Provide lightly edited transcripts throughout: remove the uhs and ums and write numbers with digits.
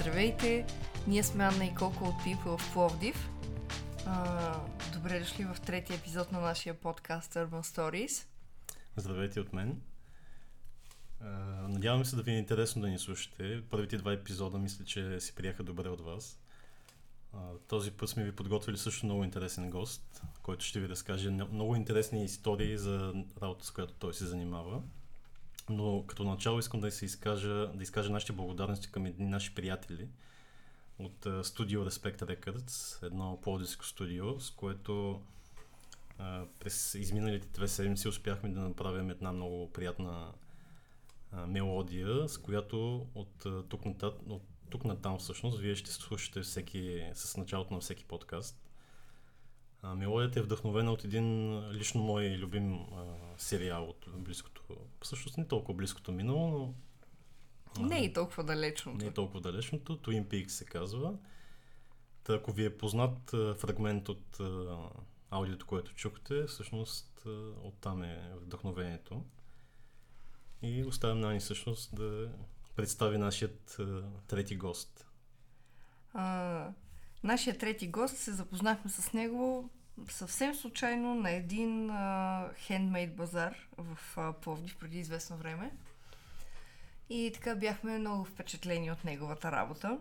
Здравейте, ние сме Анна и Коко от People в Пловдив. Добре дошли в третия епизод на нашия подкаст Urban Stories. Здравейте от мен. Надяваме се да ви е интересно да ни слушате. Първите два епизода мисля, че си приеха добре от вас. Този път сме ви подготвили също много интересен гост, който ще ви разкаже много интересни истории за работа, с която той се занимава. Но като начало искам да изкажа нашите благодарности към едни наши приятели от студио Respect Records, едно пловдивско студио, с което през изминалите две седмици успяхме да направим една много приятна мелодия, с която от тук натам всъщност вие ще слушате с началото на всеки подкаст. Мелодията е вдъхновена от един лично мой любим сериал от близкото, всъщност не толкова близкото минало, но... Не е толкова далечното, Twin Peaks се казва. Та, ако ви е познат фрагмент от аудиото, което чухте, всъщност оттам е вдъхновението. И оставям Нани всъщност да представи нашият трети гост. Нашия трети гост, се запознахме с него съвсем случайно на един хендмейд базар в Пловдив преди известно време. И така бяхме много впечатлени от неговата работа.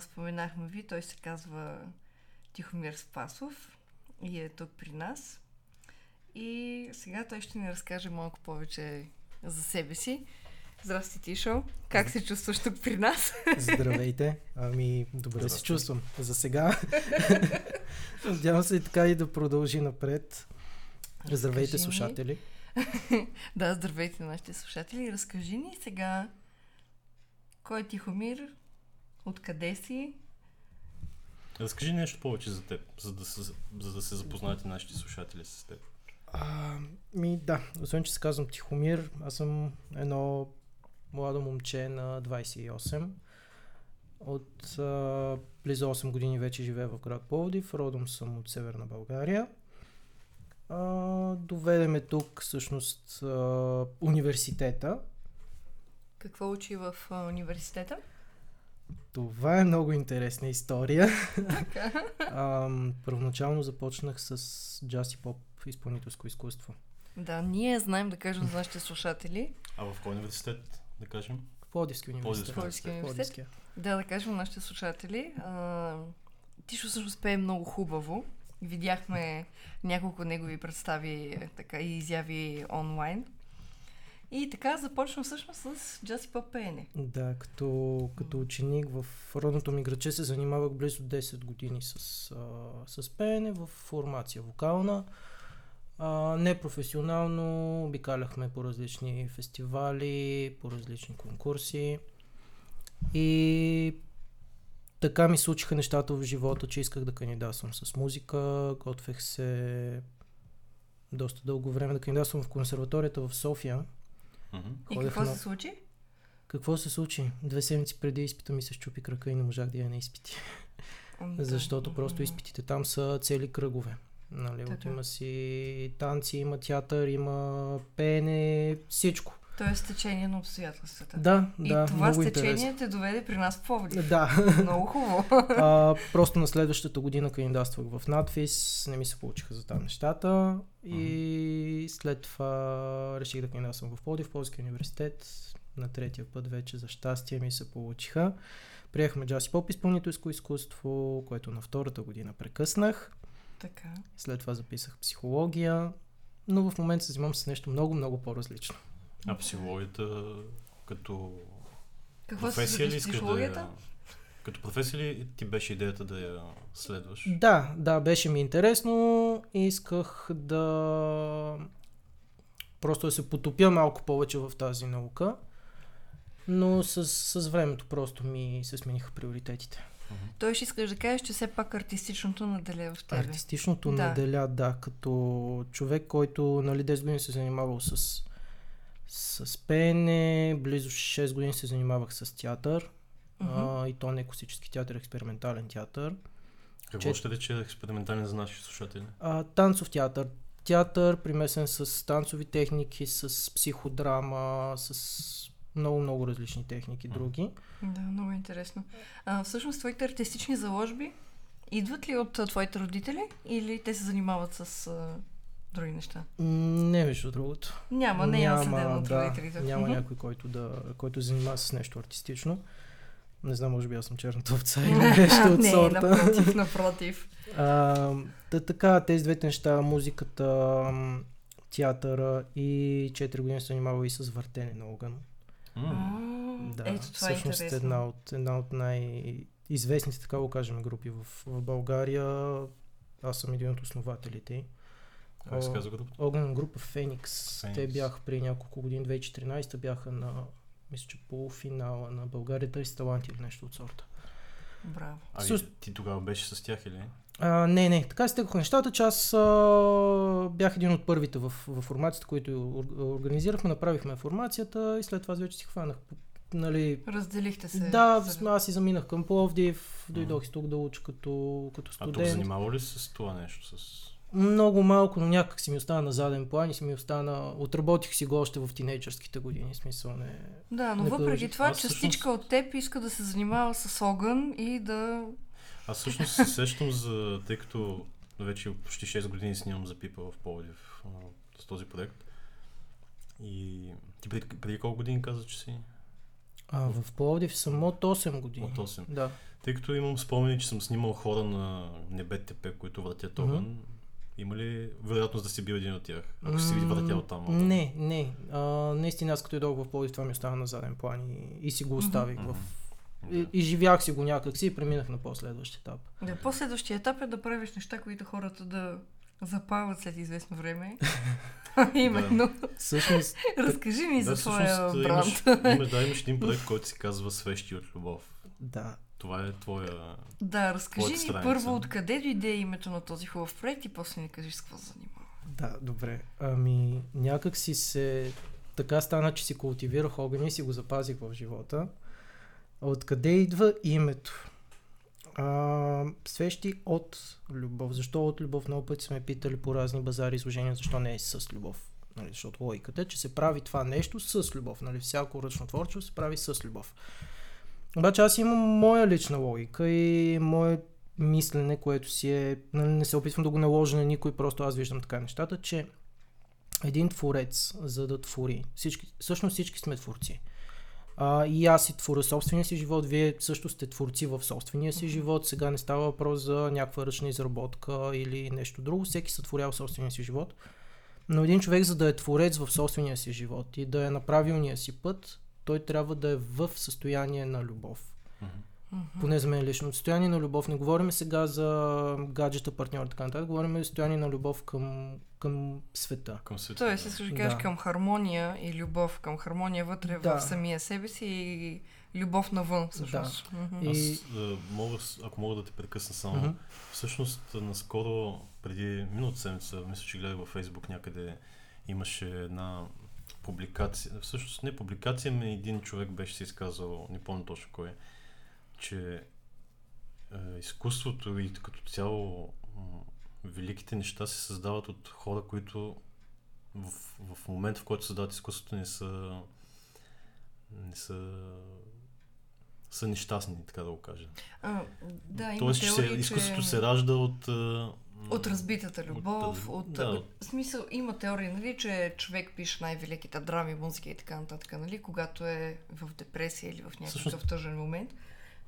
Споменахме ви, той се казва Тихомир Спасов и е тук при нас. И сега той ще ни разкаже малко повече за себе си. Здрасти, Тишо. Как се чувстваш тук при нас? Здравейте. Добре се чувствам. За сега. Надявам се така и да продължи напред. Здравейте, слушатели. Да, здравейте нашите слушатели. Разкажи ни сега кой е Тихомир, откъде си? Разкажи нещо повече за теб, за да се запознаете нашите слушатели с теб. Да, освен че се казвам Тихомир, аз съм едно младо момче на 28. От близо 8 години вече живея в град Пловдив, родом съм от Северна България. Доведеме тук всъщност университета. Какво учи в университета? Това е много интересна история. Първоначално започнах с джаз и поп изпълнителско изкуство. Да, ние знаем да кажем за нашите слушатели. А в кой университет да кажем? Пловдивския университет. Пловдивския. Да кажем нашите слушатели. Тишо всъщност пее много хубаво. Видяхме няколко негови представи така, и изяви онлайн. И така започвам всъщност с джаз и поп пеене. Да, като ученик в родното ми градче се занимавах близо 10 години с пеене в формация вокална. Непрофесионално обикаляхме по различни фестивали, по различни конкурси и така ми случиха нещата в живота, че исках да кандидатствам с музика, готвех се доста дълго време да кандидатствам в консерваторията в София. Mm-hmm. И какво се случи? Какво се случи? 2 седмици преди изпита ми се счупи крака и не можах да я на изпити, защото просто изпитите там са цели кръгове. Нали, има си танци, има театър, има пеене, всичко. Тоест течение на обстоятелствата. Да, и това стечение те доведе при нас в Пловдив. Да. Много хубаво. Просто на следващата година кандидатствах в надфис, не ми се получиха за там нещата и след това реших да кандидатствам в Пловдив, в Пловдивския университет. На третия път вече за щастие ми се получиха. Приехме джаз и поп изпълнителско изкуство, което на втората година прекъснах. Така. След това записах психология, но в момента се занимавам с нещо много, много по-различно. А психологията като професия ли иска да я... Като професия ли ти беше идеята да я следваш? Да, беше ми интересно и исках да просто да се потопя малко повече в тази наука, но с времето просто ми се смениха приоритетите. Той ще искаш да кажеш, че все пак артистичното наделя в тебе. Артистичното наделя, да. Като човек, който нали 10 години се занимавал с пеене, близо 6 години се занимавах с театър. И то не класически театър, експериментален театър. Какво ще рече експериментален за нашите слушатели? Танцов театър. Театър, примесен с танцови техники, с психодрама, с много различни техники, други. Да, много интересно. Всъщност, твоите артистични заложби идват ли от твоите родители или те се занимават с други неща? Не, между другото. Няма следено от родителите. Няма някой, който занимава с нещо артистично. Не знам, може би аз съм черната овца или нещо от сорта. Не, напротив. Така, тези двете неща, музиката, театъра и 4 години се занимава и с въртене на огън. Да, ето това е интересно. Всъщност една от най-известните, така го кажем, групи в България. Аз съм един от основателите. Как се казва групата? Огън група Феникс. Те бяха при няколко години, 2014 бяха на, мисля, че полуфинала на България Търси таланти или нещо от сорта. Браво. Ти тогава беше с тях или? Не. Така стекоха нещата, че аз бях един от първите в формацията, които организирахме, направихме формацията и след това вече си хванах. Нали... Разделихте се. Да, аз си заминах към Пловдив, дойдох и тук да уча като студент. А тук занимава ли се с това нещо? Много малко, но някак си ми остана на заден план и си ми остана... Отработих си го още в тинейджърските години, смисъл не... Да, но въпреки това, частичка от теб иска да се занимава с огън и да... Аз всъщност се сещам за... Тъй като вече почти 6 години снимам за Пипа в Пловдив с този проект. И ти преди колко години каза, че си? В Пловдив съм от 8 години. От 8? Да. Тъй като имам спомени, че съм снимал хора на НБТП, които въртят огън. Има ли вероятност да си бил един от тях? Ако си въртял там? Не. Наистина, аз като идох в Пловдив, това ми остана на заден план и си го оставих в... И живях си го някак си и преминах на последващ етап. Да, последващия етап е да правиш неща, които хората да запалват след известно време. Именно. Всъщност, разкажи ми за твоя бранд. Имаш един проект, който се казва Свещи от любов. Да. Това е твоя страница. Да, разкажи ни първо откъде дойде името на този хубав проект и после ни кажеш с какво се занимава. Да, добре. Ами някак си се... Така стана, че си култивирах огъня и си го запазих в живота. Откъде идва името? Свещи от любов. Защо от любов? Много пъти сме питали по разни базари изложения, защо не е с любов. Нали, защото логиката е, че се прави това нещо с любов. Нали, всяко ръчно творчество се прави с любов. Обаче аз имам моя лична логика и мое мислене, което си е... Не се опитвам да го наложа на никой, просто аз виждам така нещата, че един творец, за да твори... Всъщност всички сме творци. И аз си творя собствения си живот, вие също сте творци в собствения си живот, сега не става въпрос за някаква ръчна изработка или нещо друго, всеки сътворява собствения си живот, но един човек, за да е творец в собствения си живот и да е на правилния си път, той трябва да е в състояние на любов. Поне за мен лично. Състояние на любов. Не говорим сега за гаджета, партньор, така нататък. Говорим за състояние на любов към света. Тоест, искаш да кажеш към хармония и любов. Към хармония вътре в самия себе си и любов навън, всъщност. Да. Ако мога да те прекъсна само. Всъщност, наскоро, преди миналата седмица, мисля, че гледах във Фейсбук някъде, имаше една публикация. Всъщност, не публикация, но един човек беше се изказал, не помня точно кой е, че изкуството и като цяло великите неща се създават от хора, които в момента, в който създават изкуството, не са нещастни, така да го кажа. Да, тоест, че изкуството се ражда от разбитата любов, в смисъл има теория, нали, че човек пише най-великите драми, музика и така нататък, нали, когато е в депресия или в някакъв тъжен момент.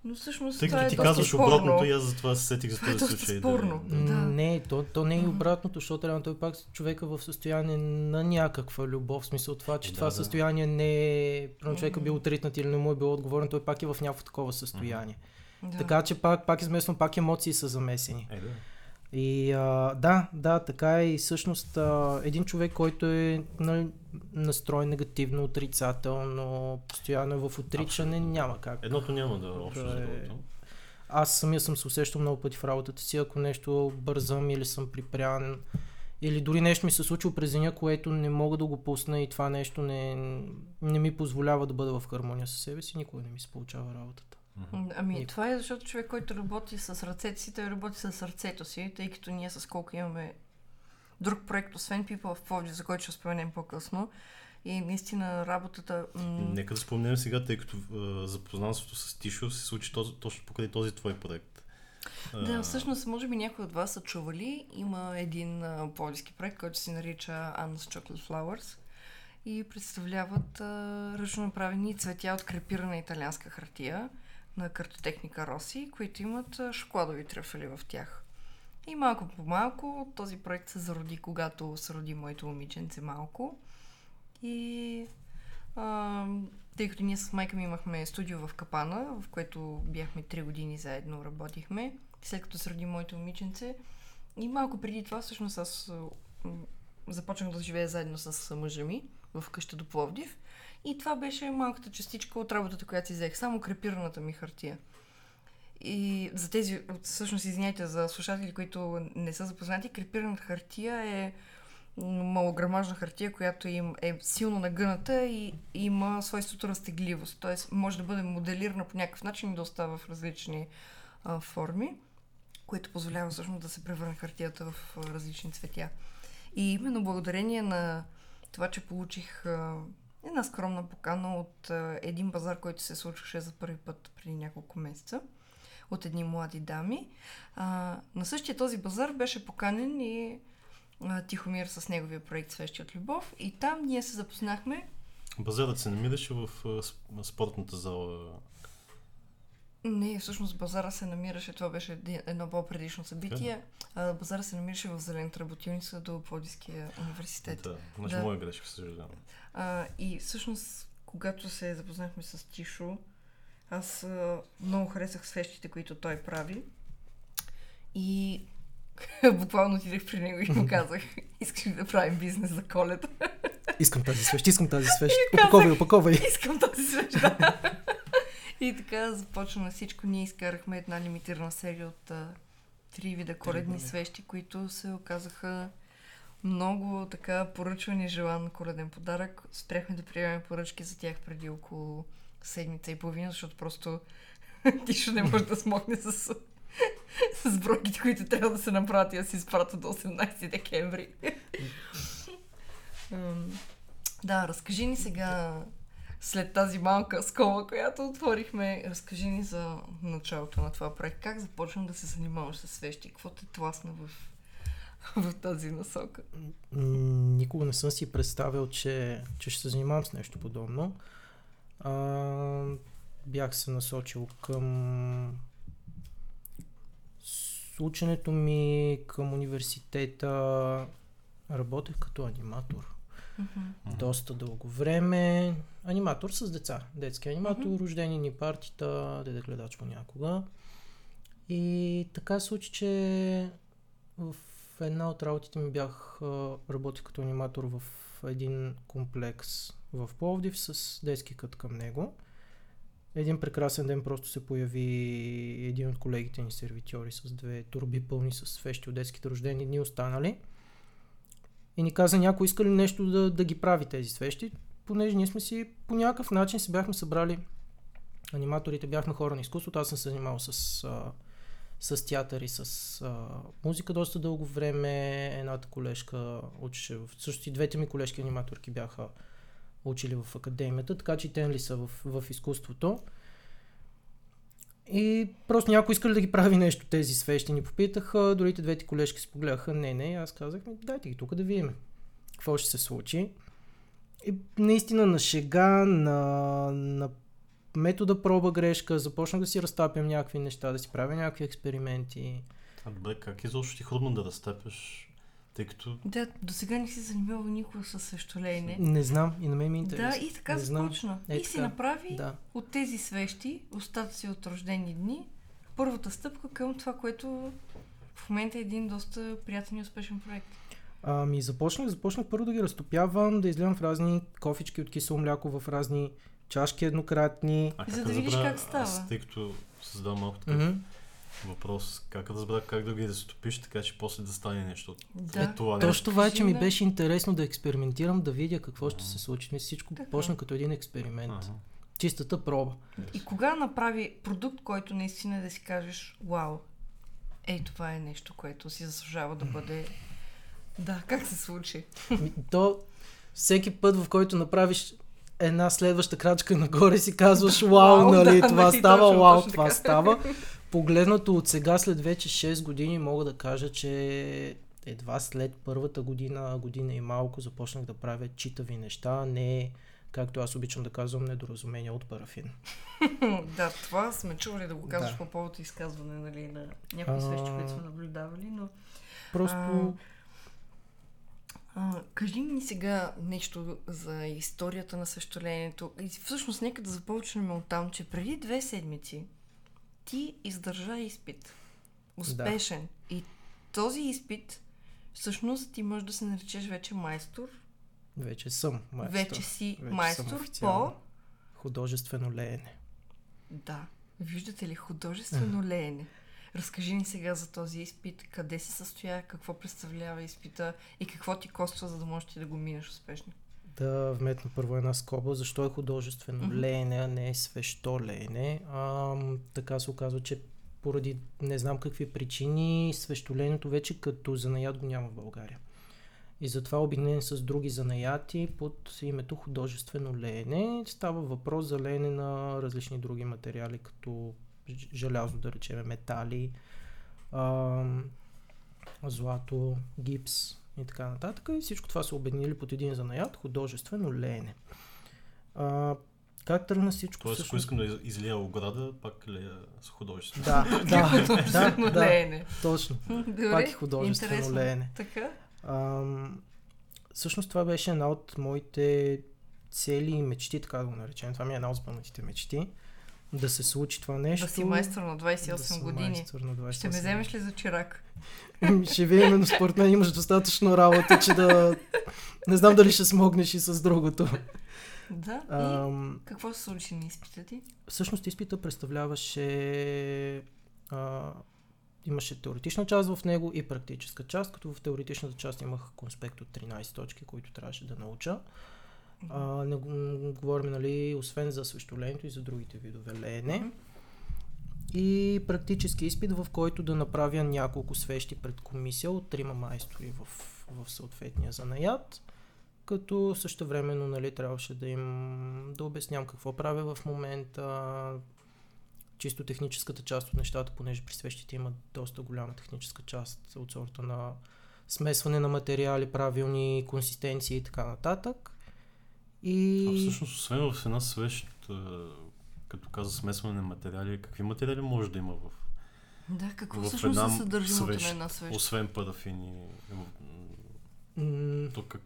Но всъщност това е доста спорно. Ти казваш обратното и аз затова се сетих за този случай. Не, то не е и обратното, защото реално той пак човека в състояние на някаква любов. В смисъл това, че това състояние не е... Човека бил отритнат или не му е било отговорен, той пак е в някакво такова състояние. Така че пак изместно, пак емоции са замесени. И да, така е и всъщност един човек, който е настроен негативно, отрицателно, постоянно е в отричане, няма как. Едното няма да е общо за другото. Аз самия съм се усещал много пъти в работата си, ако нещо бързам или съм припрян, или дори нещо ми се случило през деня, което не мога да го пусна и това нещо не ми позволява да бъда в хармония със себе си, никога не ми се получава работата. Това е защото човек, който работи с ръцете си, той работи с сърцето си, тъй като ние с колко имаме друг проект, освен People в Пловдив, за който ще споменем по-късно, и наистина работата... Нека да спомнем сега, тъй като запознанството с Тишо се случи точно покрай този твой проект. Да, всъщност, може би някои от вас са чували. Има един полски проект, който се нарича Anna's Chocolate Flowers и представляват ръчно направени цветя от крепирана италианска хартия на картотехника Роси, които имат шоколадови трюфели в тях. И малко по малко този проект се зароди, когато се роди моето момиченце малко. И тъй като ние с майка ми имахме студио в Капана, в което бяхме 3 години заедно, работихме, след като се роди моето момиченце. И малко преди това всъщност аз започнах да живея заедно с мъжа ми в къща до Пловдив. И това беше малката частичка от работата, която си взех. Само крепираната ми хартия. И за тези, всъщност, извиняйте, за слушатели, които не са запознати, крепираната хартия е малограмажна хартия, която им е силно нагъната и има свойството разтегливост. Тоест, може да бъде моделирана по някакъв начин и да остава в различни форми, което позволява всъщност да се превърне хартията в различни цветя. И именно благодарение на това, че получих една скромна покана от един базар, който се случваше за първи път преди няколко месеца, от едни млади дами. На същия този базар беше поканен и Тихомир с неговия проект Свещи от любов и там ние се запознахме. Базарът се намираше в спортната зала? Не, всъщност базара се намираше, това беше едно по-предишно събитие. Базара се намираше в Зелената работилница до Пловдивския университет. Да, значи моя грешка, съжалявам. И всъщност, когато се запознахме с Тишо, аз много харесах свещите, които той прави и буквално отидех при него и му казах: искаш ли да правим бизнес за Коледа? Искам тази свещ. Опаковай. Искам тази свещ, да. И така започна всичко. Ние изкарахме една лимитирана серия от 3 вида коледни свещи, които се оказаха много така поръчван и желан коледен подарък. Спряхме да приемаме поръчки за тях преди около седмица и половина, защото просто Тишо не може да смогне с бройките, които трябва да се направят и да се изпратят до 18 декември. Да, разкажи ни сега, след тази малка скоба, която отворихме, разкажи ни за началото на това проект. Как започна да се занимаваш с свещи? Какво те тласна в тази насока? Никога не съм си представил, че ще се занимавам с нещо подобно. Бях се насочил към ученето ми към университета. Работех като аниматор. Mm-hmm. Доста дълго време. Аниматор с деца. Детски аниматор, рождени ни партита, деде гледач понякога. И така се случи, че в една от работите ми работих като аниматор в един комплекс в Пловдив с детски кът към него. Един прекрасен ден просто се появи един от колегите ни сервитьори с 2 турби пълни с свещи от детските рождени дни останали. И ни каза някой иска ли нещо да ги прави тези свещи, понеже ние сме си по някакъв начин се бяхме събрали. Аниматорите бяхме хора на изкуството, аз съм се занимавал с театър и с музика доста дълго време. Едната колежка учеше, всъщност и двете ми колежки аниматорки бяха учили в академията, така че и те ли са в изкуството. И просто някой искали да ги прави нещо тези свещи, ни попитаха, другите двете колежки се погледаха, не, аз казах, дайте ги тук да видим какво ще се случи. И наистина на шега, на метода проба грешка, започнах да си разтапям някакви неща, да си правя някакви експерименти. А добре, как изобщо ти хрумна да разтапяш? Тъй като... Да, до сега не си занимавал никога със свещолейне. Не знам, и на мен ми е интересно. Да, и така започна. И си направи от тези свещи, остатъци от рождени дни, първата стъпка към това, което в момента е един доста приятен и успешен проект. Започнах първо да ги разтопявам, да изливам в разни кофички от кисело мляко, в разни чашки еднократни. За да видиш как става. Аз, тъй като създавам малко така. Mm-hmm. Въпрос, как разбрах как да ги разтопиш, така че после да стане нещо. Да. Точно това е, че ми беше интересно да експериментирам, да видя какво ще се случи. Всичко почна като един експеримент. Чистата проба. И кога направи продукт, който наистина да си кажеш, вау, това е нещо, което си заслужава да бъде... Да, как се случи? То всеки път, в който направиш една следваща крачка нагоре, си казваш вау, нали, да, това става, вау, това става. Погледнато от сега, след вече 6 години, мога да кажа, че едва след първата година, година и малко, започнах да правя читави неща, не, както аз обичам да казвам, недоразумение от парафин. Да, това сме чували да го казваш по повод изказване, нали, на някои свещи, които сме наблюдавали, но... Просто... Кажи ни сега нещо за историята на същолението. И всъщност нека да започнем от там, че преди 2 седмици ти издържа изпит. Успешен. Да. И този изпит, всъщност ти можеш да се наречеш вече майстор. Вече съм майстор. Вече си вече майстор по... художествено леене. Да. Виждате ли, художествено леене. Разкажи ни сега за този изпит, къде се състоя, какво представлява изпита и какво ти коства, за да можеш да го минеш успешно. Да вметна първо една скоба, защо е художествено леене, а не е свещо леене. Така се оказва, че поради не знам какви причини свещолеенето вече като занаят го няма в България. И затова обединен с други занаяти под името художествено леене. Става въпрос за леене на различни други материали, като желязо, да речем, метали, злато, гипс и така нататък. И всичко това са обединили под един занаят, художествено леене. Как тръгна всичко? Тоест, ако искам да излия ограда, пак лея с художествено. Да, леене. Точно. Добре, пак е художествено леене. Така. Всъщност това беше една от моите цели и мечти, така да го наречем. Това ми е една от спълнатите мечти. Да се случи това нещо. Да си майстор на 28 години. Ще ме вземеш ли за чирак? Ще видим, но според мен имаш достатъчно работа, че да... Не знам дали ще смогнеш и с другото. Да, и какво се случи на изпита ти? Всъщност изпита представляваше... Имаше теоретична част в него и практическа част, като в теоретичната част имах конспект от 13 точки, които трябваше да науча. Не говорим, нали, освен за свещолеенето и за другите видове леене. И практически изпит, в който да направя няколко свещи пред комисия от 3 майстори в съответния занаят, като същевременно, нали, трябваше да им да обясням какво правя в момента, чисто техническата част от нещата, понеже при свещите има доста голяма техническа част от сорта на смесване на материали, правилни консистенции и така нататък. И... всъщност, освен в една свещ, като каза смесване на материали, какви материали може да има в... Да, какво всъщност се съдържа на една свещ? Освен парафин и... То как...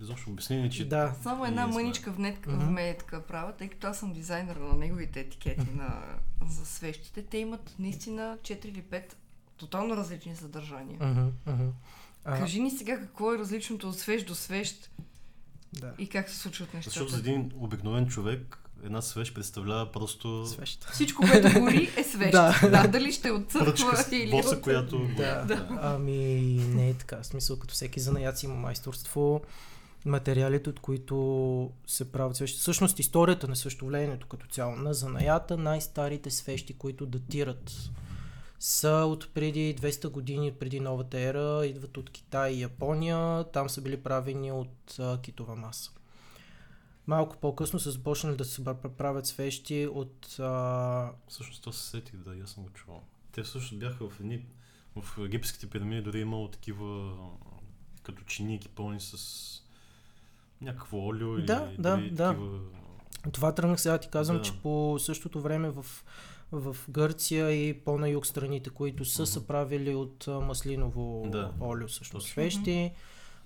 Изобщо обясни ми, че... Да. Само една мъничка вметка правя, тъй като аз съм дизайнер на неговите етикети за свещите. Те имат наистина 4 или 5 тотално различни съдържания. Кажи ни сега какво е различното от свещ до свещ. Да. И как се случват нещата? Защото за един обикновен човек една свещ представлява просто... свещ. Всичко, което гори, е свещ. Дали ще отцърква или... боса, която... Ами не е така. В смисъл, като всеки занаят си има майсторство, материалите, от които се правят свещи. Всъщност историята на свещолеенето като цяло на занаята, най-старите свещи, които датират, са от преди 200 години, преди новата ера, идват от Китай и Япония, там са били правени от китова маса. Малко по-късно са започнали да се правят свещи от... Всъщност това се сетих, да, я съм го чувал. Те всъщност бяха в египетските пирамиди, дори имало такива като чиники, пълни с някакво олио или такива... Това тръгнах сега, ти казвам, че по същото време в Гърция и по-на юг страните, които са правили от маслиново олио също свещи.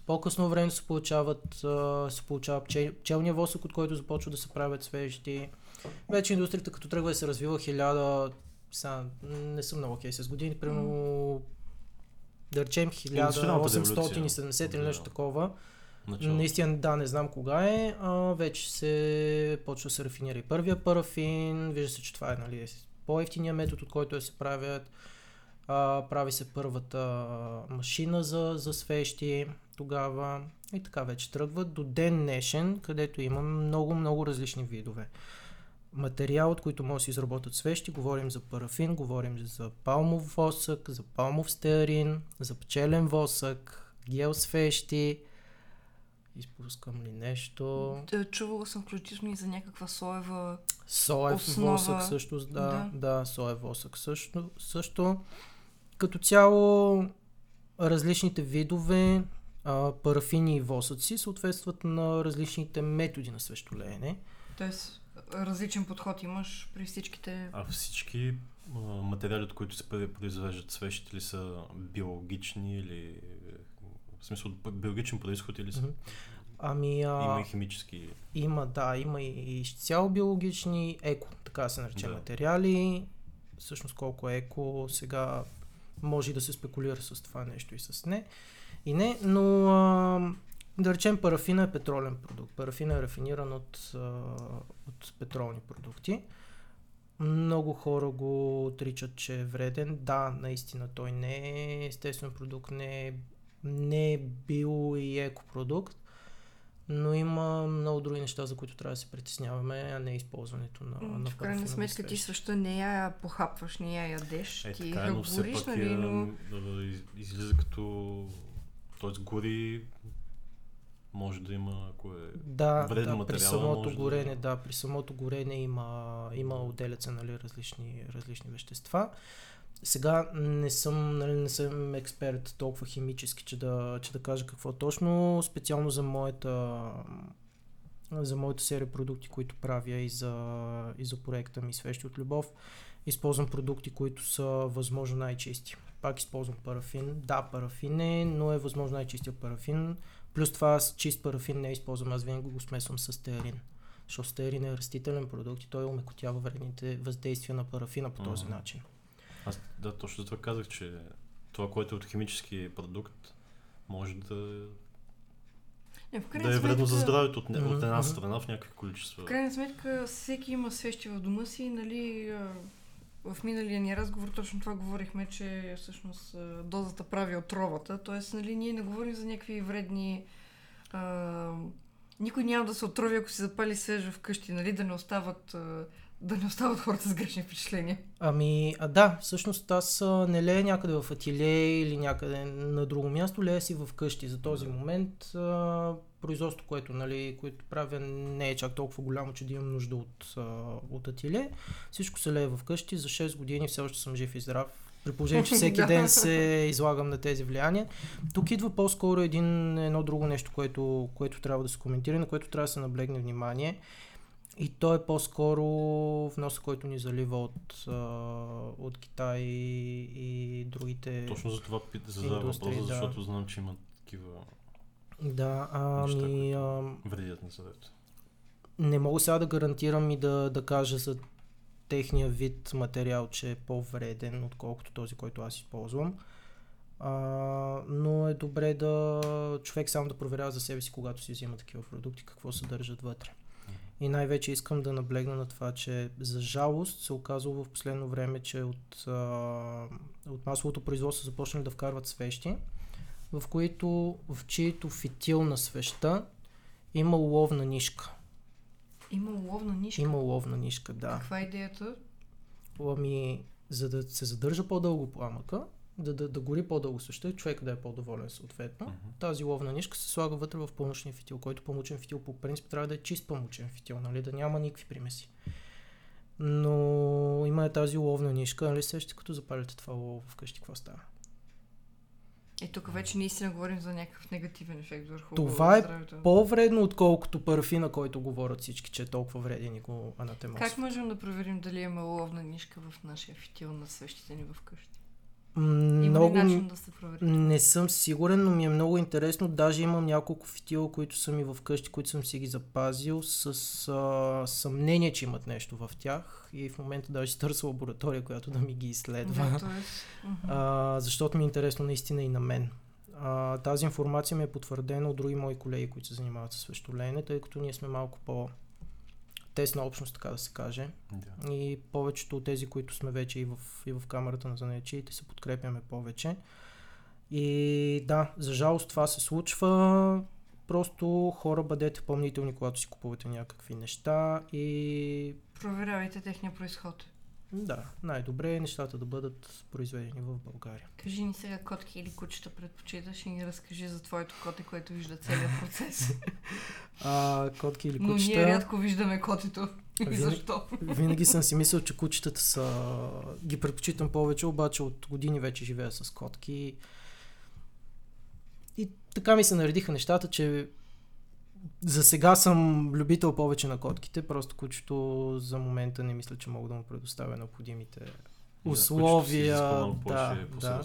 По-късно време се получава пчелния восък, от който започва да се правят свещи. Вече индустрията като тръгва да се развива 1000, сега не съм много окей с години, примерно да речем 1870 или нещо такова. Начало. Наистина, да, не знам кога е. Вече се почва да се рафинира и първия парафин. Вижда се, че това е, нали, по-евтиния метод, от който се правят. Прави се първата машина за свещи тогава. И така вече тръгват до ден днешен, където има много различни видове материал, от които може да се изработят свещи. Говорим за парафин, говорим за палмов восък, за палмов стеарин, за пчелен восък, гел свещи. Изпускам ли нещо? Да, чувала съм включително и за някаква соева основа. Восък също, да, соев восък също. Като цяло различните видове парафини и восъци съответстват на различните методи на свещолеене. Тоест различен подход имаш при всичките... А всички материали, от които се произвеждат свещите, ли са биологични или... В смисъл, биологичен происход или са? Ами... Има и химически... Има и изцяло биологични, еко, така се нарича, материали. Всъщност колко е еко, сега може да се спекулира с това нещо и с не. И не, но да речем парафина е петролен продукт. Парафина е рафиниран от петролни продукти. Много хора го отричат, че е вреден. Да, наистина той не е естествен продукт, не е био и екопродукт, но има много други неща, за които трябва да се притесняваме, а не използването на парафина. В крайна сметка ти също не я похапваш, не я ядеш, ти я гориш, нали? Излиза като... Тоест гори може да има, ако е вреден материал. При самото горене, при самото горене има отделят се, нали, различни вещества. Сега не съм експерт толкова химически, че да кажа какво точно. Специално за моята серия продукти, които правя и за проекта ми Свещи от любов, използвам продукти, които са възможно най-чисти. Пак използвам парафин. Да, парафин е, но е възможно най-чистия парафин. Плюс това аз чист парафин не използвам, аз винаги го смесвам с стеарин. Защото стеарин е растителен продукт и той омекотява вредните въздействия на парафина по този начин. Аз точно за това казах, че това, което е от химически продукт, може да е вредно за здравето от една страна в някакви количества. В крайна сметка всеки има свещи в дома си, нали, в миналия ни разговор точно това говорихме, че всъщност дозата прави отровата, т.е. нали, ние не говорим за някакви вредни... Никой няма да се отрови, ако се запали свежа вкъщи, нали, да не остават хората с грешни впечатления. Ами, всъщност аз не лея някъде в ателие или някъде на друго място, лея си вкъщи. За този момент производството, което правя, не е чак толкова голямо, че да имам нужда от ателие. Всичко се лее вкъщи. За 6 години все още съм жив и здрав. При положение, че всеки ден се излагам на тези влияния. Тук идва по-скоро едно друго нещо, което трябва да се коментира, на което трябва да се наблегне внимание. И то е по-скоро вноса, който ни залива от Китай и другите. Точно за това задавам въпроса, защото знам, че има такива неща, които вредят на съдето. Не мога сега да гарантирам и да кажа за техния вид материал, че е по-вреден, отколкото този, който аз използвам. Но е добре човек сам да проверява за себе си, когато си взима такива продукти, какво се държат вътре. И най-вече искам да наблегна на това, че за жалост се оказало в последно време, че от масовото производство започнали да вкарват свещи, в чието фитил на свеща има оловна нишка. Има оловна нишка? Има оловна нишка, да. Каква е идеята? Ами, за да се задържа по-дълго пламъка, да гори по-дълго свеща и човек да е по-доволен съответно. Тази оловна нишка се слага вътре в памучен фитил, който памучен фитил по принцип трябва да е чист памучен фитил, нали, да няма никакви примеси. Но има тази оловна нишка, нали, сещате, като запалите това олово вкъщи, какво става? И тук вече наистина говорим за някакъв негативен ефект върху здравето. Това е по-вредно, отколкото парафина, който говорят всички, че е толкова вреден и го анатемосват. Как можем да проверим дали има оловна нишка в нашия фитил на свещите ни вкъщи? Много да се провери. Не съм сигурен, но ми е много интересно. Даже имам няколко фитила, които са ми вкъщи, които съм си ги запазил с съмнение, че имат нещо в тях. И в момента даже търся лаборатория, която да ми ги изследва. Защото ми е интересно наистина и на мен. Тази информация ми е потвърдена от други мои колеги, които се занимават с свещолеене, тъй като ние сме малко по-тесна общност, така да се каже. Да. И повечето от тези, които сме вече и в камерата на занаятчиите, се подкрепяме повече. И за жалост това се случва. Просто хора, бъдете помнителни, когато си купувате някакви неща и... Проверявайте техния произход. Да, най-добре е нещата да бъдат произведени в България. Кажи ни сега, котки или кучета предпочиташ и ни разкажи за твоето коте, което вижда целият процес. Котки или кучета... Но ние рядко виждаме котето. И защо? Винаги съм си мислил, че кучетата са... ги предпочитам повече, обаче от години вече живея с котки. И така ми се наредиха нещата, че за сега съм любител повече на котките, просто кучето за момента не мисля, че мога да му предоставя необходимите условия. Да.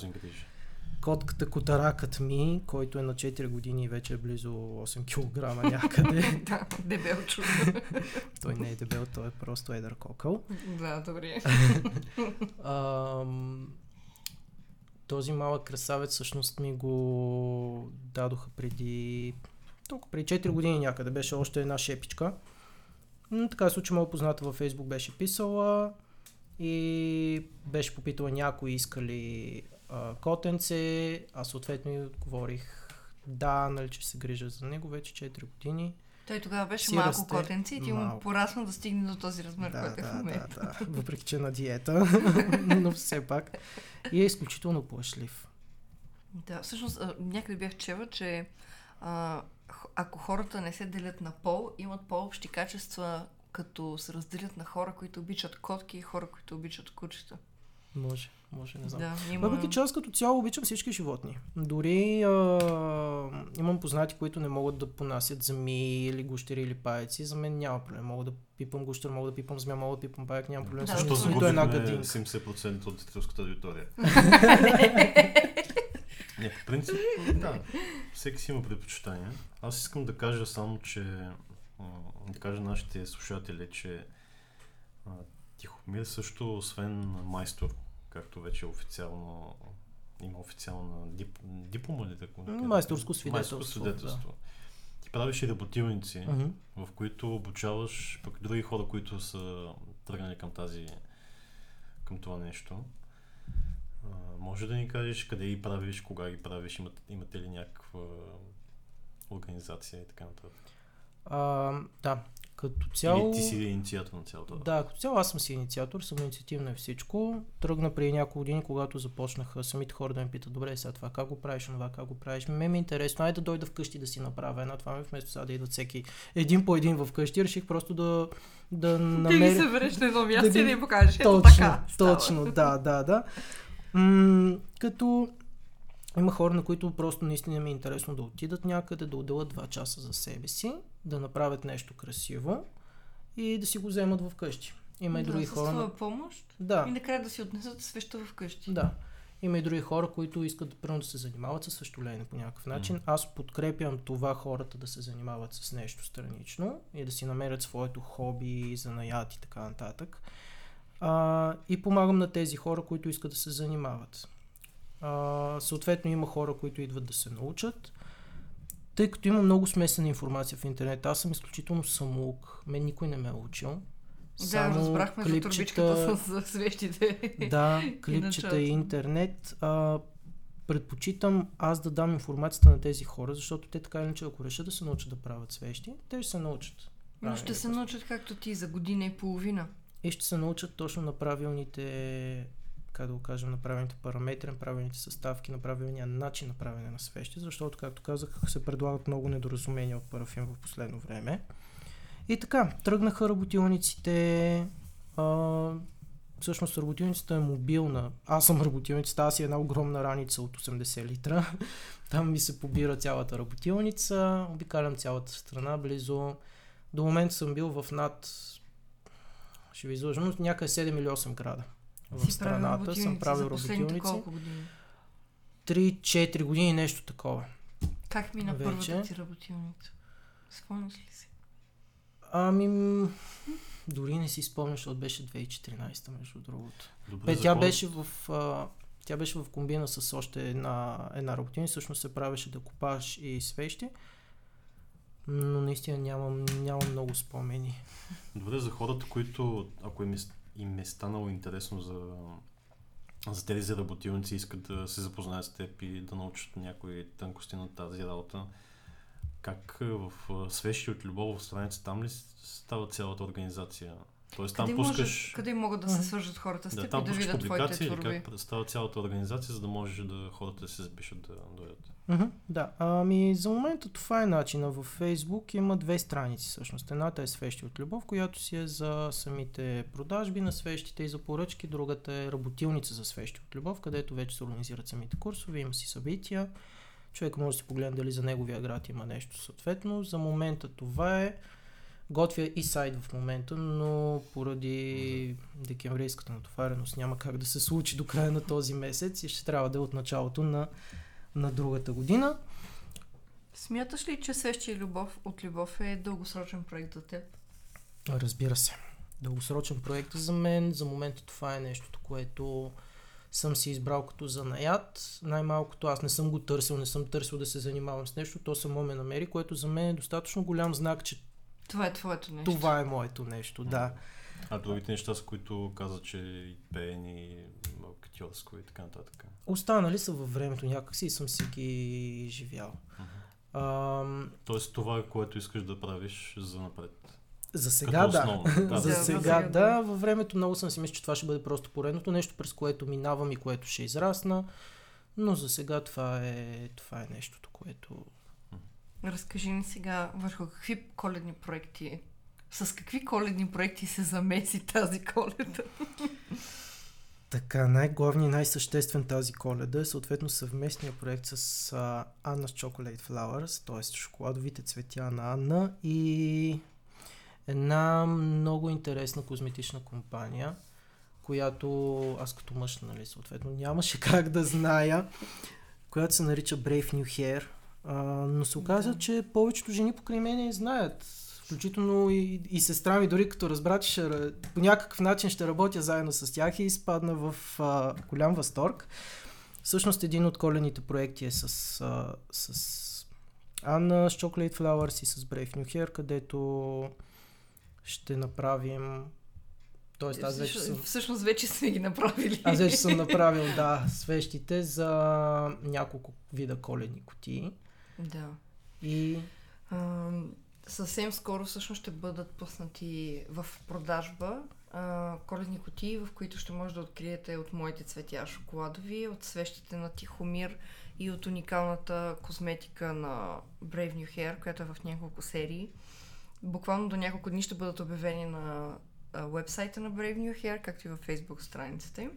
Котката, котаракът ми, който е на 4 години и вече е близо 8 кг някъде. Да, дебел чудо. Той не е дебел, той е просто едър кокъл. Да, добре. Този малък красавец всъщност ми го дадоха преди 4 години някъде, беше още една шепичка. Но така случай, моя позната във Фейсбук беше писала и беше попитала някой иска ли котенце, аз съответно и отговорих да, нали, че се грижа за него вече 4 години. Той тогава беше малко котенце и ти му порасна да стигне до този размер, който е в момента. Да. Въпреки, че на диета, но все пак. И е изключително плашлив. Да, всъщност някъде бях чела, че ако хората не се делят на пол, имат по-общи качества, като се разделят на хора, които обичат котки и хора, които обичат кучета. Може, не знам. Въпреки че аз като цяло обичам всички животни. Дори имам познати, които не могат да понасят змии или гущери или паяци. За мен няма проблем. Мога да пипам гущер, мога да пипам змия, мога да пипам паяк, няма проблем. Защо загубихме 70% от зрителската аудитория? Не, по принцип, да. Всеки си има предпочитания. Аз искам да кажа само, че да кажа нашите слушатели, че Тихомир също, освен майстор, както вече официално има официална диплома ли така? Майсторско свидетелство. Да. Ти правиш и работилници, в които обучаваш пък други хора, които са тръгнали към това нещо. Може да ни кажеш къде ги правиш, кога ги правиш, имате ли някаква организация и така нататък? Да. Като цяло... Или ти си инициатор на цялото? Да, като цяло аз съм си инициатор, съм инициативна и всичко. Тръгна преди няколко години, когато започнаха самите хора да ме питат, добре, сега това как го правиш, онова как го правиш. Ме ми е интересно, айде да дойда вкъщи да си направя една, това ми вместо сега да идват всеки един по един вкъщи, реших просто да намеря... Ти ги събереш на едно място и да им покажеш, ето така. Точно, да. Като има хора, на които просто наистина ми е интересно да отидат някъде, да отделят 2 часа за себе си, да направят нещо красиво и да си го вземат вкъщи. Има и други хора. Да, с твоя помощ? Да. И накрая да си отнесат свеща вкъщи. Да. Има и други хора, които искат да се занимават със свещолеене по някакъв начин. Аз подкрепям това хората да се занимават с нещо странично и да си намерят своето хоби, занаят и така нататък. И помагам на тези хора, които искат да се занимават. Съответно има хора, които идват да се научат. Тъй като има много смесена информация в интернет, аз съм изключително самоук. Мен никой не ме е учил. Само да, разбрахме клипчета, за турбичката с свещите. Да, клипчета и интернет. Предпочитам аз да дам информацията на тези хора, защото те така или иначе, ако решат да се научат да правят свещи, те ще се научат. Но ще се научат както ти за година и половина. И ще се научат точно на правилните... как да го кажем, на правилните параметри, на правилните съставки, на правилния начин на правене на свещи, защото, както казах, се предлагат много недоразумения от парафин в последно време. И така, тръгнаха работилниците. Всъщност работилницата е мобилна. Аз съм работилницата, аз е една огромна раница от 80 литра. Там ми се побира цялата работилница, обикалям цялата страна близо. До момента съм бил в ще ви изложим, някъде 7 или 8 града. В страната съм правил работилници. 3-4 години нещо такова. Как мина вече... първата ти работилница? Спомняш ли си? Дори не си спомняш, защото беше 2014 между другото. Тя беше в комбина с още една работилница. Всъщност се правеше да купаш и свещи. Но наистина нямам много спомени. Добре, за хората, които ако им е станало интересно за тези работилници, искат да се запознаят с теб и да научат някои тънкости на тази работа. Как в свещи от любов в страница там ли става цялата организация? Тоест там къде пускаш... къде могат да се свържат хората с теб и да видят твоите творби? Или как става цялата организация, за да можеш да хората да се запишат да дойдат? Да, ами за момента това е начина. Във Facebook има две страници всъщност. Едната е свещи от любов, която си е за самите продажби на свещите и за поръчки. Другата е работилница за свещи от любов, където вече се организират самите курсове, има си събития. Човек може да си погледне дали за неговия град има нещо съответно. За момента това е. Готвя и сайт в момента, но поради декемврийската натовареност няма как да се случи до края на този месец и ще трябва да е от началото на другата година. Смяташ ли, че свещи любов от любов е дългосрочен проект за теб? Разбира се. Дългосрочен проект за мен. За момента това е нещото, което съм си избрал като занаят. Най-малкото аз не съм го търсил, не съм търсил да се занимавам с нещо. То само ме намери, което за мен е достатъчно голям знак, че това е твоето нещо. Това е моето нещо, да. А другите неща, с които каза, че и пеени, и маркетьорско и така нататък? Останали са във времето някакси и съм си ги живял. Тоест това, което искаш да правиш за напред? За сега да. За сега да. Във времето много съм си мисля, че това ще бъде просто поредното нещо, през което минавам и което ще израсна. Но за сега това е нещото, което... Разкажи ни сега върху какви коледни проекти, с какви коледни проекти се замеси тази Коледа? Така, най-главният и най-съществен тази Коледа е съответно съвместния проект с Anna's Chocolate Flowers, т.е. шоколадовите цветя на Анна и една много интересна козметична компания, която аз като мъж, нали, съответно нямаше как да зная, която се нарича Brave New Hair. Но се оказа, че повечето жени покрай мене знаят, включително и сестра ми, дори като разбра, че по някакъв начин ще работя заедно с тях и изпадна в голям възторг. Всъщност един от колените проекти е с Anna's Chocolate Flowers и с Brave New Hair, където ще направим... Тоест, аз вече съм... Всъщност вече сме ги направили. Аз вече съм направил, да, свещите за няколко вида коледни кутии. Да. И... съвсем скоро всъщност ще бъдат пуснати в продажба коледни кутии, в които ще може да откриете от моите цветя шоколадови, от свещите на Тихомир и от уникалната козметика на Brave New Hair, която е в няколко серии. Буквално до няколко дни ще бъдат обявени на уебсайта на Brave New Hair, както и във Facebook страницата им.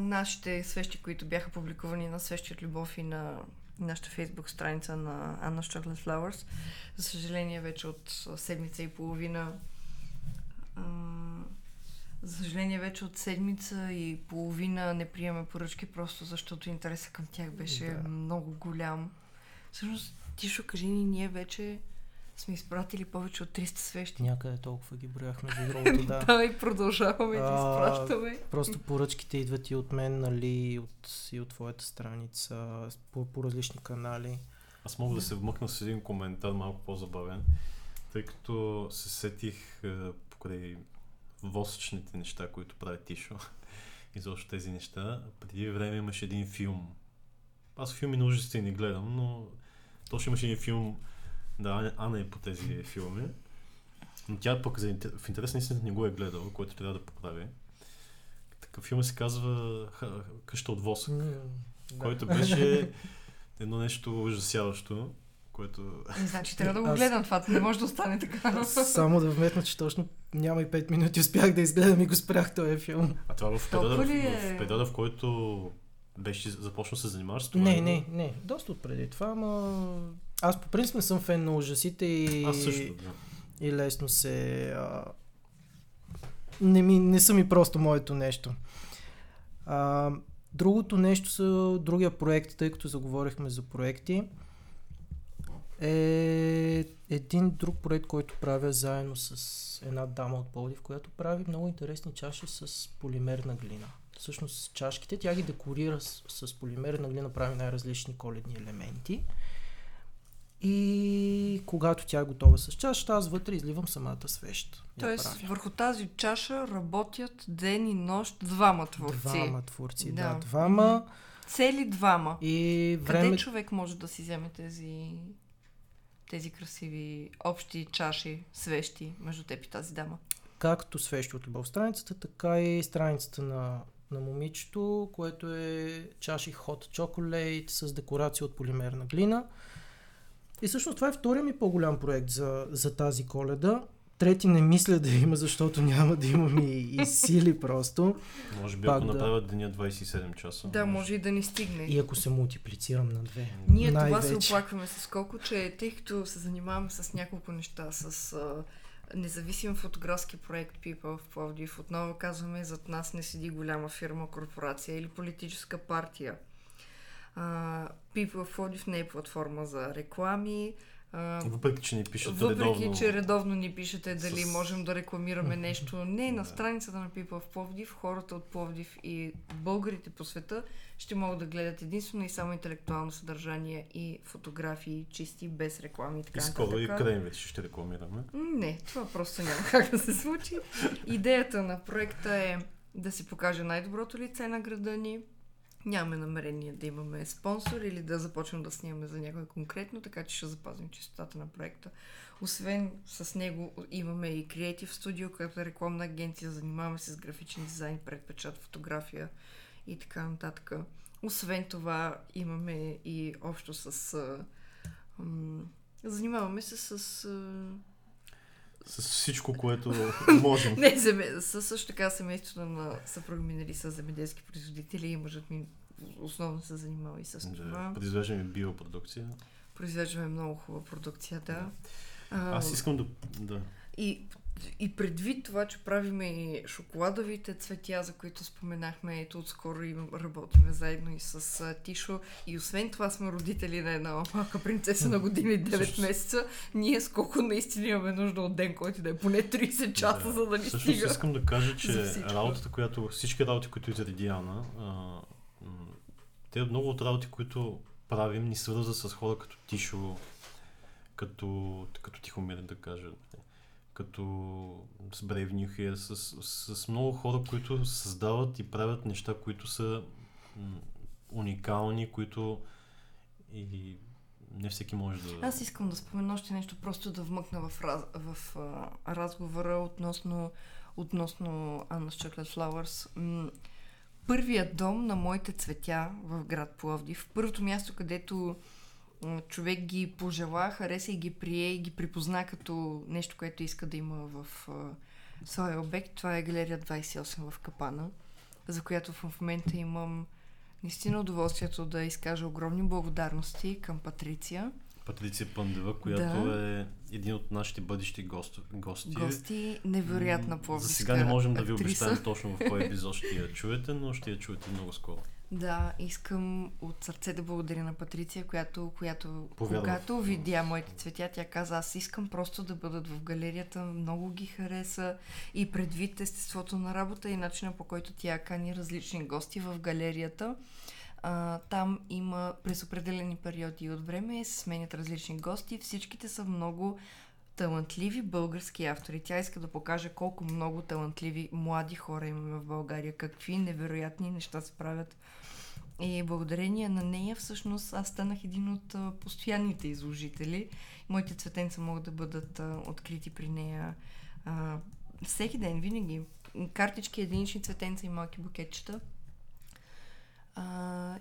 Нашите свещи, които бяха публикувани на Свещи от любов и на нашата Facebook страница на Anna's Chocolate Flowers, за съжаление вече от седмица и половина не приемаме поръчки, просто защото интересът към тях беше много голям. Всъщност, Тишо, кажи ни, ние вече сме изпратили повече от 300 свещи. Някъде толкова ги брояхме за другото, да. Да, и продължаваме да изпращаме. Просто поръчките идват и от мен, нали, и от твоята страница, по различни канали. Аз мога да се вмъкна с един коментар, малко по-забавен, тъй като се сетих покрай восъчните неща, които прави Тишо и защо тези неща. Преди време имаше един филм. Аз филми на ужасите не гледам, но точно имаше един филм. Да, Анна е по тези филми, но тя пък в интерес на истината не го е гледала, което трябва да поправи. Такъв филм се казва Къща от восък, който беше едно нещо ужасяващо, което... Значи трябва да го гледам това, не може да остане така. Само да вметна, че точно няма и 5 минути успях да изгледам и го спрях този филм. А това в периода, в който беше започна да се занимаваш с това? Не, доста отпреди това, ама... Аз по принцип не съм фен на ужасите и, също, да. И лесно се... Не са ми просто моето нещо. Другото нещо, другия проект, тъй като заговорихме за проекти, е един друг проект, който правя заедно с една дама от Пловдив, която прави много интересни чаши с полимерна глина. Всъщност чашките, тя ги декорира с полимерна глина, прави най-различни коледни елементи. И когато тя е готова с чашата, аз вътре изливам самата свещ. Тоест върху тази чаша работят ден и нощ двама творци. Да, двама. Цели двама. И къде човек може да си вземе тези красиви общи чаши, свещи между теб и тази дама? както свещи от любов страницата, така и страницата на момичето, което е чаши hot chocolate с декорация от полимерна глина. И всъщност това е втория ми по-голям проект за тази Коледа. Трети не мисля да има, защото няма да имам и сили просто. Може би ако направят деня 27 часа. Да, може и да ни стигне. И ако се мултиплицирам на две. Ние това се оплакваме с колко, че тъй като се занимавам с няколко неща, с независим фотографски проект People в Пловдив, отново казваме, зад нас не седи голяма фирма, корпорация или политическа партия. People в Пловдив не е платформа за реклами. Въпреки, че ни пишете редовно ни пишете дали можем да рекламираме нещо. Не, на страницата на People в Пловдив, хората от Пловдив и българите по света ще могат да гледат единствено и само интелектуално съдържание и фотографии чисти, без реклами и така. И скоро и крайни вече ще рекламираме. Не, това просто няма как да се случи. Идеята на проекта е да се покаже най-доброто лице на града ни. Нямаме намерение да имаме спонсор или да започнем да снимаме за някой конкретно, така че ще запазим чистотата на проекта. Освен с него имаме и Creative Studio, която е рекламна агенция, занимаваме се с графичен дизайн, предпечат, фотография и така нататък. Освен това имаме и общо с... занимаваме се с всичко, което можем. Също така семейството на съпруга минали са земеделски производители и мъжът ми основно се занимава и с това. Да, произвеждаме биопродукция. Произвеждаме много хубава продукция, да. Аз искам да... И предвид това, че правиме и шоколадовите цветя, за които споменахме, ето отскоро им работиме заедно и с Тишо. И освен това сме родители на една малка принцеса на години 9 месеца. Ние сколко наистина имаме нужда от ден, който да е поне 30 часа, да, за да ни всъщност стига. Искам да кажа, че всички работи, които изреди Яна, те много от работи, които правим, ни свърза с хора като Тишо, като Тихомир, да кажа. Като с Brave New Hair, с много хора, които създават и правят неща, които са уникални, които и не всеки може да... Аз искам да спомена още нещо, просто да вмъкна в разговора относно Anna's Chocolate Flowers. Първият дом на моите цветя в град Пловдив, първото място, където човек ги пожела, хареса и ги прие и ги припозна като нещо, което иска да има в своя обект. Това е галерия 28 в Капана, за която в момента имам наистина удоволствието да изкажа огромни благодарности към Патриция. Патриция Пандева, която е един от нашите бъдещи гости. Невероятна пловдивска. За сега не можем да ви обещаем точно в кой епизод ще я чуете, но ще я чуете много скоро. Да, искам от сърце да благодаря на Патриция, която когато видя моите цветя, тя каза, аз искам просто да бъдат в галерията, много ги хареса и предвид естеството на работа и начина, по който тя кани различни гости в галерията. Там има през определени периоди от време се сменят различни гости, всичките са много талантливи български автори. Тя иска да покаже колко много талантливи млади хора имаме в България, какви невероятни неща се правят. И благодарение на нея всъщност аз станах един от постоянните изложители. Моите цветенца могат да бъдат открити при нея всеки ден, винаги. Картички, единични цветенца и малки букетчета.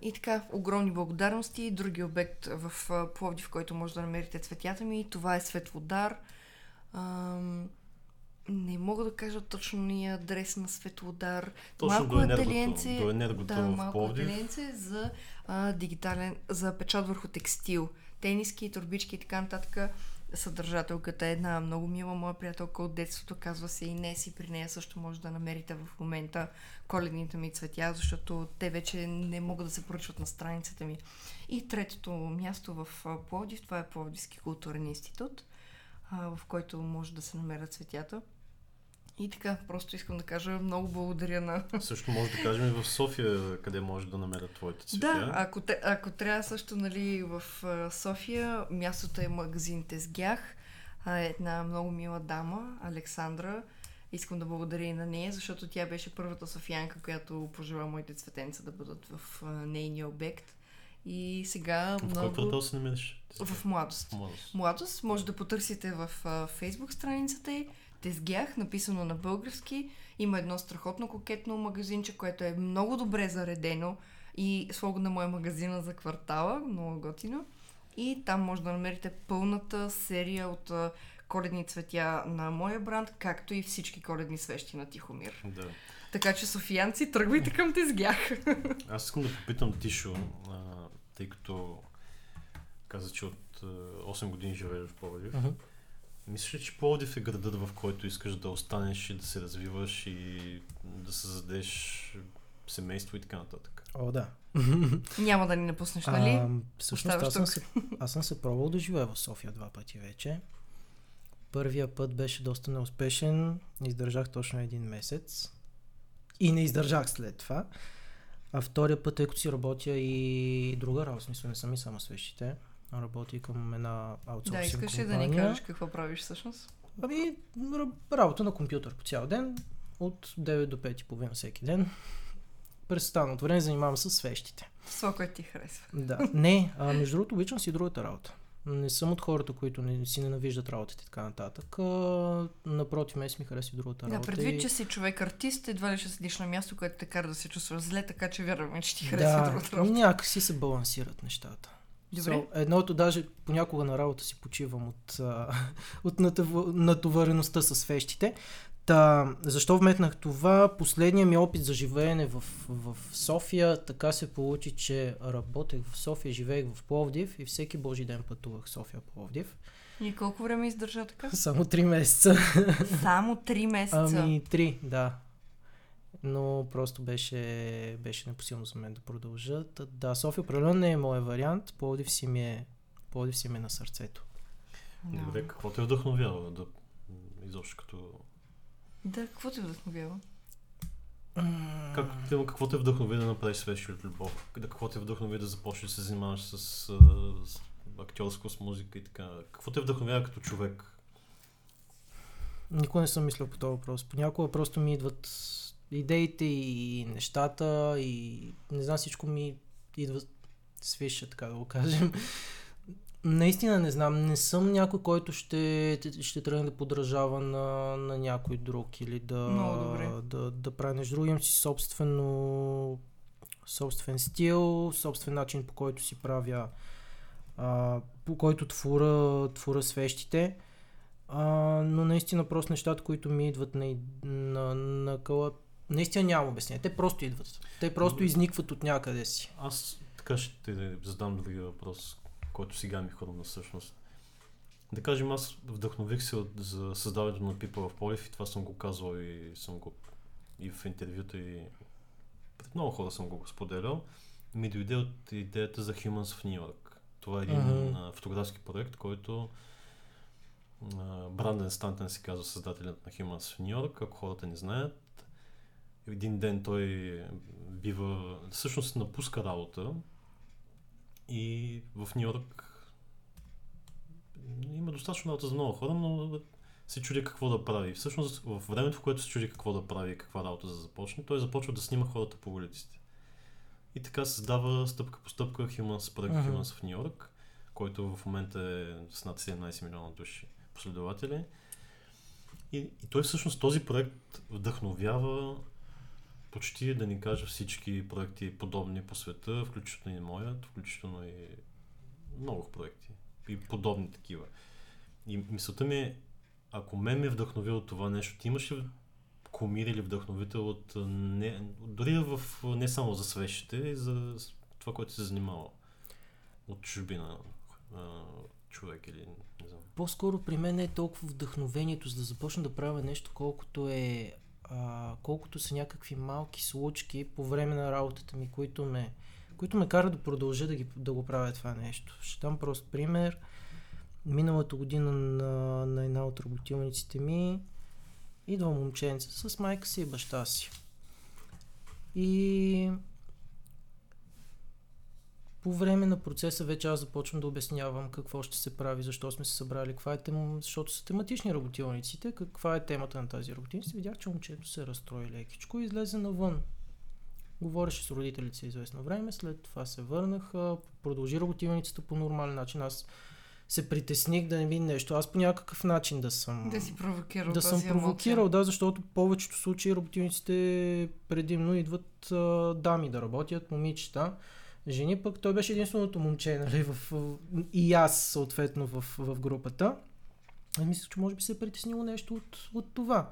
И така, огромни благодарности и други обект в Пловдив, в който може да намерите цветята ми. Това е Светлодар. Не мога да кажа точно и адрес на Светлодар. Точно малко ателиенце за дигитален, за печат върху текстил. Тениски, турбички и така нататък. Съдържателката е една много мила моя приятелка от детството, казва се Инес и при нея също може да намерите в момента коледните ми цветя, защото те вече не могат да се поръчват на страницата ми. И третото място в Пловдив, това е Пловдивски културен институт, в който може да се намерят цветята. И така, просто искам да кажа много благодаря на... Също може да кажем и в София, къде може да намерят твоите цветя. Да, ако трябва също, нали, в София, мястото е магазин Тезгях. Една много мила дама, Александра. Искам да благодаря и на нея, защото тя беше първата софиянка, която пожела моите цветенца да бъдат в нейния обект. И сега много... В кой квартал се намериш? В Младост. Може да потърсите в Facebook страницата й. тезгях, написано на български. Има едно страхотно кокетно магазинче, което е много добре заредено и слогана му е магазина за квартала, много готино. И там може да намерите пълната серия от коледни цветя на моя бранд, както и всички коледни свещи на Тихомир. Да. Така че, софиянци, тръгвайте към тезгях. Аз искам да попитам Тишо, тъй като каза, че от 8 години живееш в Пловдив. Uh-huh. Мислиш ли, че Пловдив е градът, в който искаш да останеш и да се развиваш и да създадеш семейство и така нататък? О, да. Няма да ни напуснеш, нали? Всъщност, аз съм се пробвал да живея в София 2 пъти вече. Първия път беше доста неуспешен, издържах точно 1 месец и не издържах след това. А втория път, тъй като си работя и друга работа, смисъл не съм и само свещите, работя и към една аутсорсинг компания. Да, искаш ли да ни кажеш какво правиш всъщност? Ами, работа на компютър по цял ден, от 9 до 5 и половина всеки ден. През останалото време занимавам с свещите. Това, което ти харесва. Да, не, между другото обичам си другата работа. Не съм от хората, които си ненавиждат работата и така нататък. Напротив, ми хареса другата работа. Да, предвид, че си човек-артист, едва ли ще седиш на място, което те кара да се чувстваш зле, така че вярваме, че ти харесва другата работа. Да, някак си се балансират нещата. Добре. Едното даже понякога на работа си почивам от натовареността с свещите. Та, защо вметнах това? Последният ми опит за живеене в София, така се получи, че работех в София, живеех в Пловдив и всеки божи ден пътувах София-Пловдив. И колко време издържа така? Само 3 месеца. Само 3 месеца? Ами 3, да. Но просто беше непосилно за мен да продължа. Да, София определено не е моят вариант, Пловдив си ми е на сърцето. No. Добре, какво те вдъхновява да изобщо като... Да, какво те вдъхновява? Какво те вдъхнови да направиш свещи от любов? Какво те вдъхнови да започнеш да се занимаваш с актьорско, с музика и така? Какво те вдъхновява като човек? Никога не съм мислил по този въпрос. Понякога просто ми идват идеите и нещата и не знам, всичко ми идва свиша, така да го кажем. Наистина не знам, не съм някой, който ще тръгне да подражава на някой друг или да прави нещо друго. Имам си собствен стил, собствен начин, по който си правя, по който твора свещите. Но наистина просто нещата, които ми идват на къла, наистина няма обяснение. Те просто идват. Те просто изникват от някъде си. Аз така ще ти задам другия въпрос, който сега ми хрумна всъщност. Да кажем, аз вдъхнових се за създаването на Пипа в Пловдив и това съм го казвал и съм го и в интервюта и пред много хора съм го споделял. Ми дойде от идеята за Humans в New York. Това е един фотографски проект, който Брандън Стантън се казва създателят на Humans в New York, ако хората не знаят. Един ден той всъщност напуска работа и в Ню Йорк има достатъчно работа за много хора, но се чуди какво да прави. Всъщност в времето, в което се чуди какво да прави и каква работа да започне, той започва да снима хората по улиците. И така създава стъпка по стъпка Humans в Ню Йорк, който в момента е с над 17 милиона души последователи. И той всъщност този проект вдъхновява почти, да ни кажа, всички проекти подобни по света, включително и моят, включително и много проекти и подобни такива. И мисълта ми е, ако мен ме вдъхнови от това нещо, ти имаш ли комир или вдъхновител дори не само за свещите, и за това, което се занимава от чужбина човек или не знам? По-скоро при мен е толкова вдъхновението, за да започна да правя нещо, колкото са някакви малки случки по време на работата ми, които ме карат да продължа да го правя това нещо. Ще дам прост пример. Миналата година на една от работилниците ми идва момченце с майка си и баща си. И по време на процеса вече аз започвам да обяснявам какво ще се прави, защо сме се събрали, защото са тематични работилниците, каква е темата на тази работилница. Видях, че момчето се разстрои лекичко и излезе навън. Говореше с родителите известно време, след това се върнаха, продължи работилницата по нормален начин. Аз се притесних да не би нещо. Аз по някакъв начин да съм... Да си провокирал да съм провокирал, емоция. Да, защото в повечето случаи работилниците предимно идват дами да работят, момичета. Жени пък той беше единственото момче, нали, и аз съответно в групата. И мисля, че може би се е притеснило нещо от това.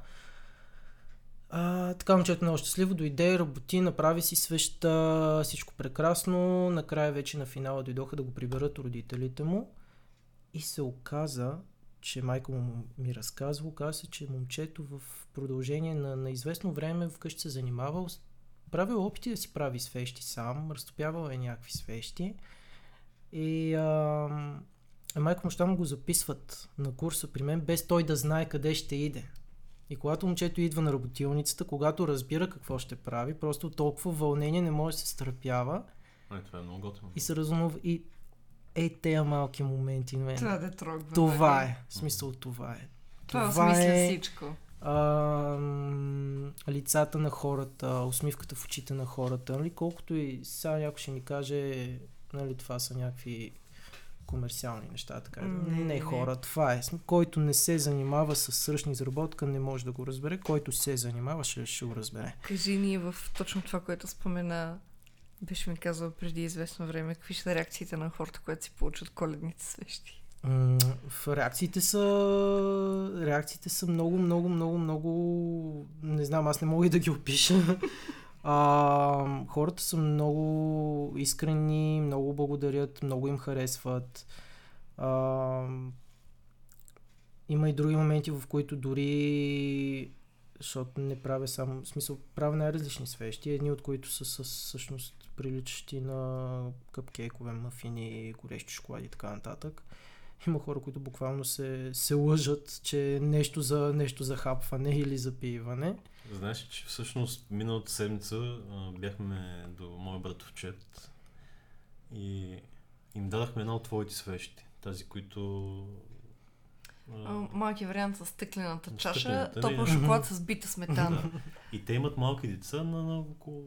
Така момчето много щастливо дойде, работи, направи си свеща, всичко прекрасно. Накрая вече на финала дойдоха да го приберат родителите му. И се оказа, че майка му ми разказва, оказа се, че момчето в продължение на известно време вкъщи се занимавал, правил опити да си прави свещи сам, разтопявал е някакви свещи. И майка му ща му го записват на курса при мен, без той да знае къде ще иде. И когато момчето идва на работилницата, когато разбира какво ще прави, просто толкова вълнение не може да се стърпява. Това е много готино. И се разумува и тези малки моменти. Мен. Това да трогва. Това е. В смисъл това е. Това осмисля всичко. Лицата на хората, усмивката в очите на хората. Нали? Колкото и сега някой ще ми каже, нали, това са някакви комерциални неща, така не хора, това е. Който не се занимава с сръчна изработка, не може да го разбере. Който се занимава, ще го разбере. Кажи ни в точно това, което спомена, беше ми казал преди известно време, какви са реакциите на хората, които си получат коледните свещи? Реакциите са много, не знам, аз не мога и да ги опиша. Хората са много искрени, много благодарят, много им харесват. Има и други моменти, в които дори, защото не правя само, в смисъл, правя най-различни свещи, едни от които са всъщност приличащи на къпкейкове, мафини, горещи шоколади и така нататък. Има хора, които буквално се лъжат, че нещо за хапване или за пиване. Знаеш, че всъщност миналата седмица бяхме до моя братовчет и им дадахме една от твоите свещи. Тази, които... малки вариант с стъклената чаша, топъл шоколад с бита сметана. Да. И те имат малки деца на около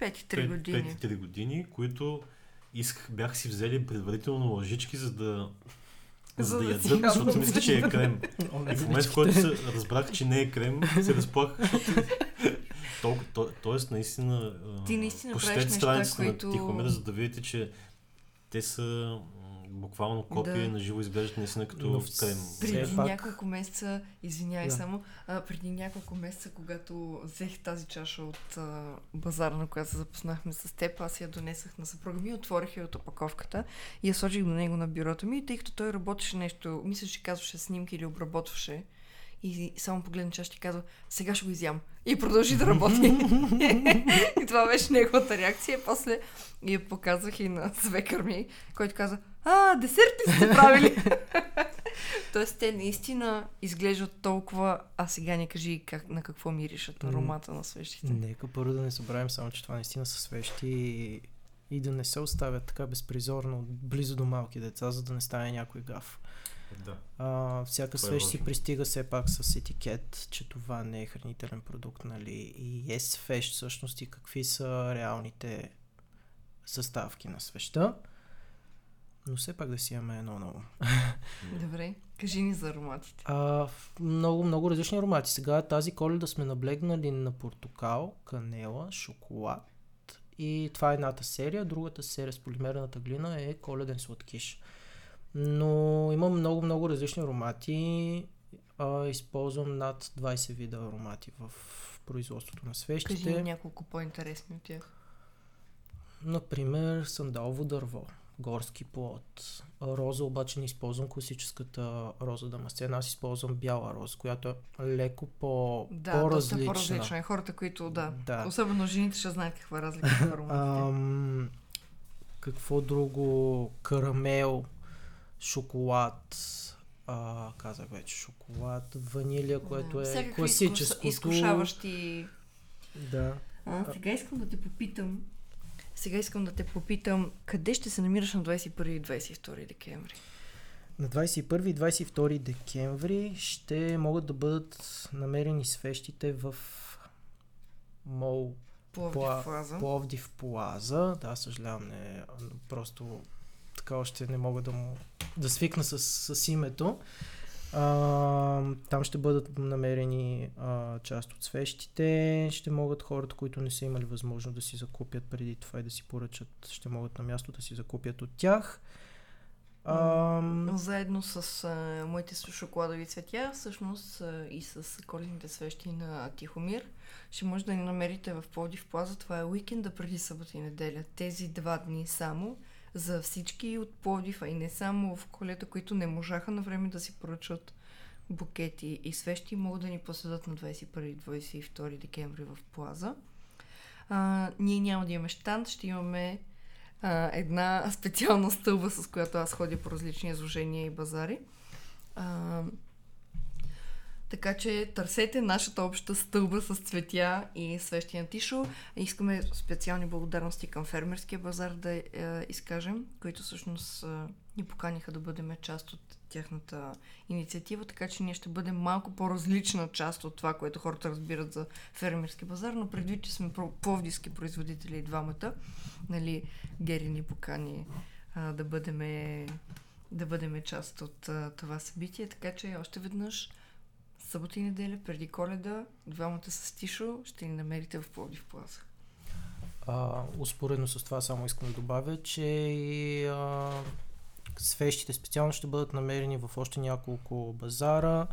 5-3 години, които бях си взели предварително лъжички, за да ядат, защото мисля, че е крем. И в момент, в който се разбрах, че не е крем, се разплаках. Тоест, наистина, посетете страницата на Тихомир, за да видите, че те са буквално копия на живо изглеждат наистина като крем. Преди няколко месеца, преди няколко месеца, когато взех тази чаша от базара, на която се запознахме с теб, аз я донесах на съпруга ми, отворих я от опаковката и я сложих до него на бюрото ми, и тъй като той работеше нещо, мисля, че казваше снимки или обработваше, и само погледна чаша и казва, сега ще го изям. И продължи да работи. И това беше неговата реакция. После я показвах и на свекър ми, който каза, десерт ли сте правили? Тоест те наистина изглеждат толкова, а сега не кажи на какво миришат аромата на свещите. Нека първо да не забравим само, че това наистина са свещи и да не се оставят така безпризорно близо до малки деца, за да не стане някой гаф. Да. Всяка свещ си пристига все пак с етикет, че това не е хранителен продукт, нали? И е свещ всъщност и какви са реалните съставки на свеща. Но все пак да си имаме едно ново. Добре, кажи ни за ароматите. Много различни аромати. Сега тази коледа сме наблегнали на портокал, канела, шоколад. И това е едната серия, другата серия с полимерната глина е коледен сладкиш. Но има много различни аромати. Използвам над 20 вида аромати в производството на свещите. Кажи няколко по-интересни от тях. Например, сандалово дърво, горски плод. Роза обаче не използвам класическата роза дамасцена. Аз използвам бяла роза, която е леко по-различна. Да, доста по-различна е. Хората, които да. Особено жените ще знаят каква е разлика в ароматите. Какво друго? Карамел, шоколад, казах вече шоколад, ванилия, което е класическото. Изкушаващи. Да. Сега искам да те попитам, къде ще се намираш на 21 и 22 декември? На 21 и 22 декември ще могат да бъдат намерени свещите в мол Пловдив Плаза. Да, съжалявам, просто така още не мога да му да свикна с името. Там ще бъдат намерени част от свещите, ще могат хората, които не са имали възможност да си закупят преди това и да си поръчат, ще могат на място да си закупят от тях. Заедно с моите шоколадови цветя, всъщност и с коледните свещи на Тихомир, ще може да ни намерите в Пловдив Плаза. Това е уикенда преди събота и неделя. Тези два дни само за всички от Пловдив, а и не само, в колета, които не можаха на време да си поръчат букети и свещи, могат да ни посетят на 21-22 декември в Плаза. Ние няма да имаме щанд, ще имаме една специална стълба, с която аз ходя по различни изложения и базари. Така че търсете нашата обща стълба с цветя и свещи на Тишо. Искаме специални благодарности към фермерския базар да изкажем, които всъщност ни поканиха да бъдем част от тяхната инициатива, така че ние ще бъдем малко по-различна част от това, което хората разбират за фермерски базар, но предвид, че сме пловдивски производители и двамата, нали, Гери ни покани да бъдем част от това събитие, така че още веднъж събота и неделя, преди Коледа, двамата с Тишо ще ни намерите в Пловдив Плаза. Успоредно с това само искам да добавя, че свещите специално ще бъдат намерени в още няколко базара,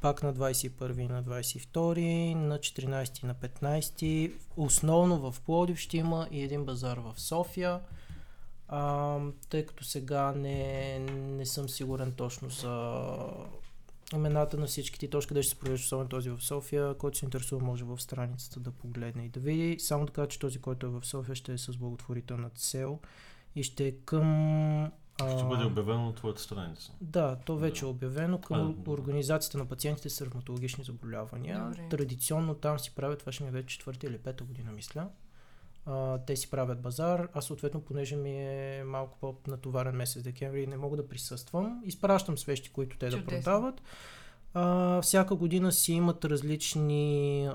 пак на 21 и на 22, на 14 и на 15. Основно в Пловдив ще има и един базар в София. Тъй като сега не съм сигурен точно за имената на всичките точки, да ще се провериш, особено този в София, който се интересува може в страницата да погледне и да види. Само така, че този, който е в София, ще е с благотворителна цел и ще е към... Ще бъде обявено на твоята страница. Да, то вече е обявено към организацията на пациентите с ревматологични заболявания. Добре. Традиционно там си правят, това ще ми е вече 4-та или 5-та година, мисля. Те си правят базар, а съответно, понеже ми е малко по-натоварен месец декември, не мога да присъствам. Изпращам свещи, които те да продават. Всяка година си имат различни...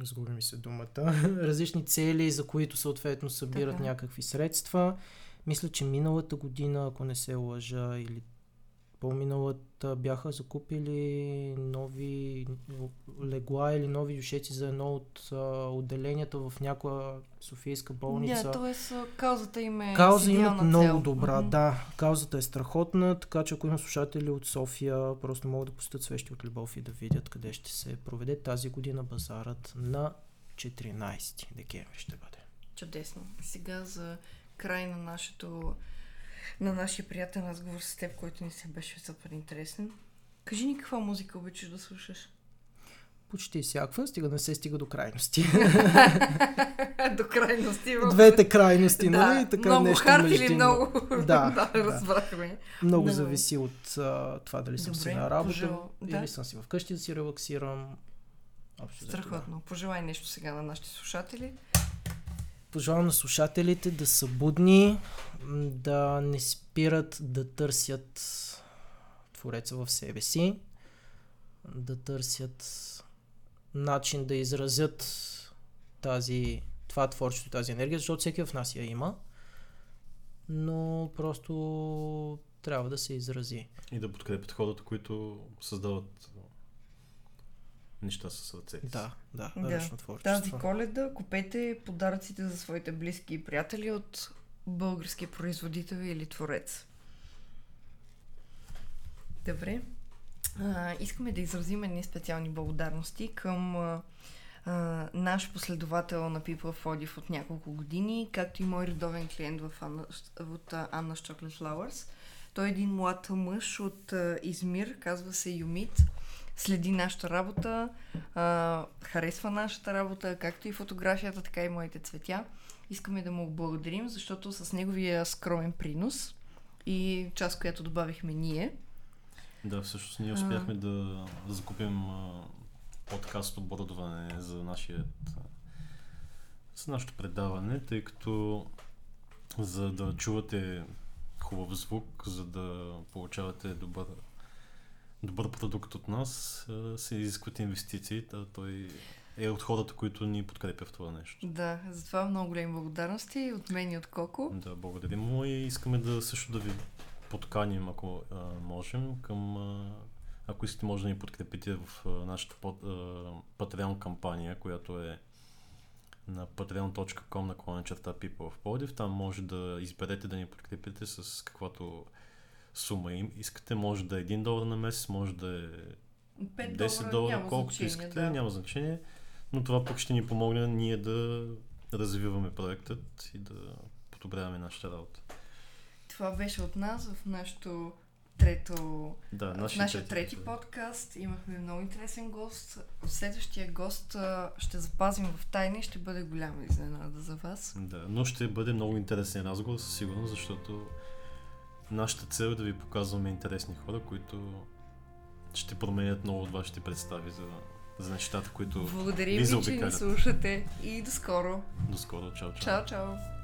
Разгуби ми се думата. Различни цели, за които съответно събират някакви средства. Мисля, че миналата година, ако не се лъжа, или по-миналата, бяха закупили нови легла или нови дюшеци за едно от отделенията в някоя софийска болница. Да, т.е. каузата им е идеална цел. Много добра, да. Каузата е страхотна, така че ако има слушатели от София, просто могат да посетят свещи от Любов и да видят къде ще се проведе тази година базарът на 14 декември ще бъде. Чудесно. Сега за край на нашия приятен разговор с теб, който ни се беше супер интересен. Кажи ни каква музика обичаш да слушаш? Почти всякаква, стига да не се стига до крайности. До крайности. Двете крайности, нали? Така много хард или много? Да, разбрахме. Много зависи от това дали съм си на работа или съм си вкъщи да си релаксирам. Страхотно. Пожелай нещо сега на нашите слушатели. Пожелавам на слушателите да са будни, да не спират да търсят Твореца в себе си, да търсят начин да изразят това творчество, тази енергия, защото всеки в нас я има, но просто трябва да се изрази. И да подкрепят хората, които създават неща с ръцете. Да, ръчно творчество. Тази Коледа купете подаръците за своите близки и приятели от български производител или творец. Добре. Искаме да изразим едни специални благодарности към наш последовател на People Plodив от няколко години, както и мой редовен клиент от Anna Chocolate Flowers. Той е един млад мъж от Измир, казва се Юмит. Следи нашата работа, харесва нашата работа, както и фотографията, така и моите цветя. Искаме да му благодарим, защото с неговия скромен принос и част, която добавихме ние. Да, всъщност ние успяхме да закупим подкаст оборудване за нашето предаване, тъй като за да чувате хубав звук, за да получавате добър продукт от нас, се изискват инвестиции. Той е от хората, които ни подкрепят в това нещо. Да, затова много големи благодарности от мен и от Коко. Да, благодарим му и искаме да също да ви подканим, ако можем, към... Ако искате, може да ни подкрепите в нашата Patreon кампания, която е на patreon.com/people в Пловдив. Там може да изберете да ни подкрепите с каквато сума им искате. Може да е $1 на месец, може да е $10, колкото искате, да. Няма значение. Но това пък ще ни помогне ние да развиваме проектът и да подобряваме нашата работа. Това беше от нас в нашото нашия трети подкаст. Имахме много интересен гост. Следващия гост ще запазим в тайна и ще бъде голяма изненада за вас. Да, но ще бъде много интересен разговор със сигурност, защото нашата цел е да ви показваме интересни хора, които ще променят много от вашите представи за нещата, които ви заобикалят. Благодарим ви, че ни слушате и до скоро. До скоро. Чао, чао.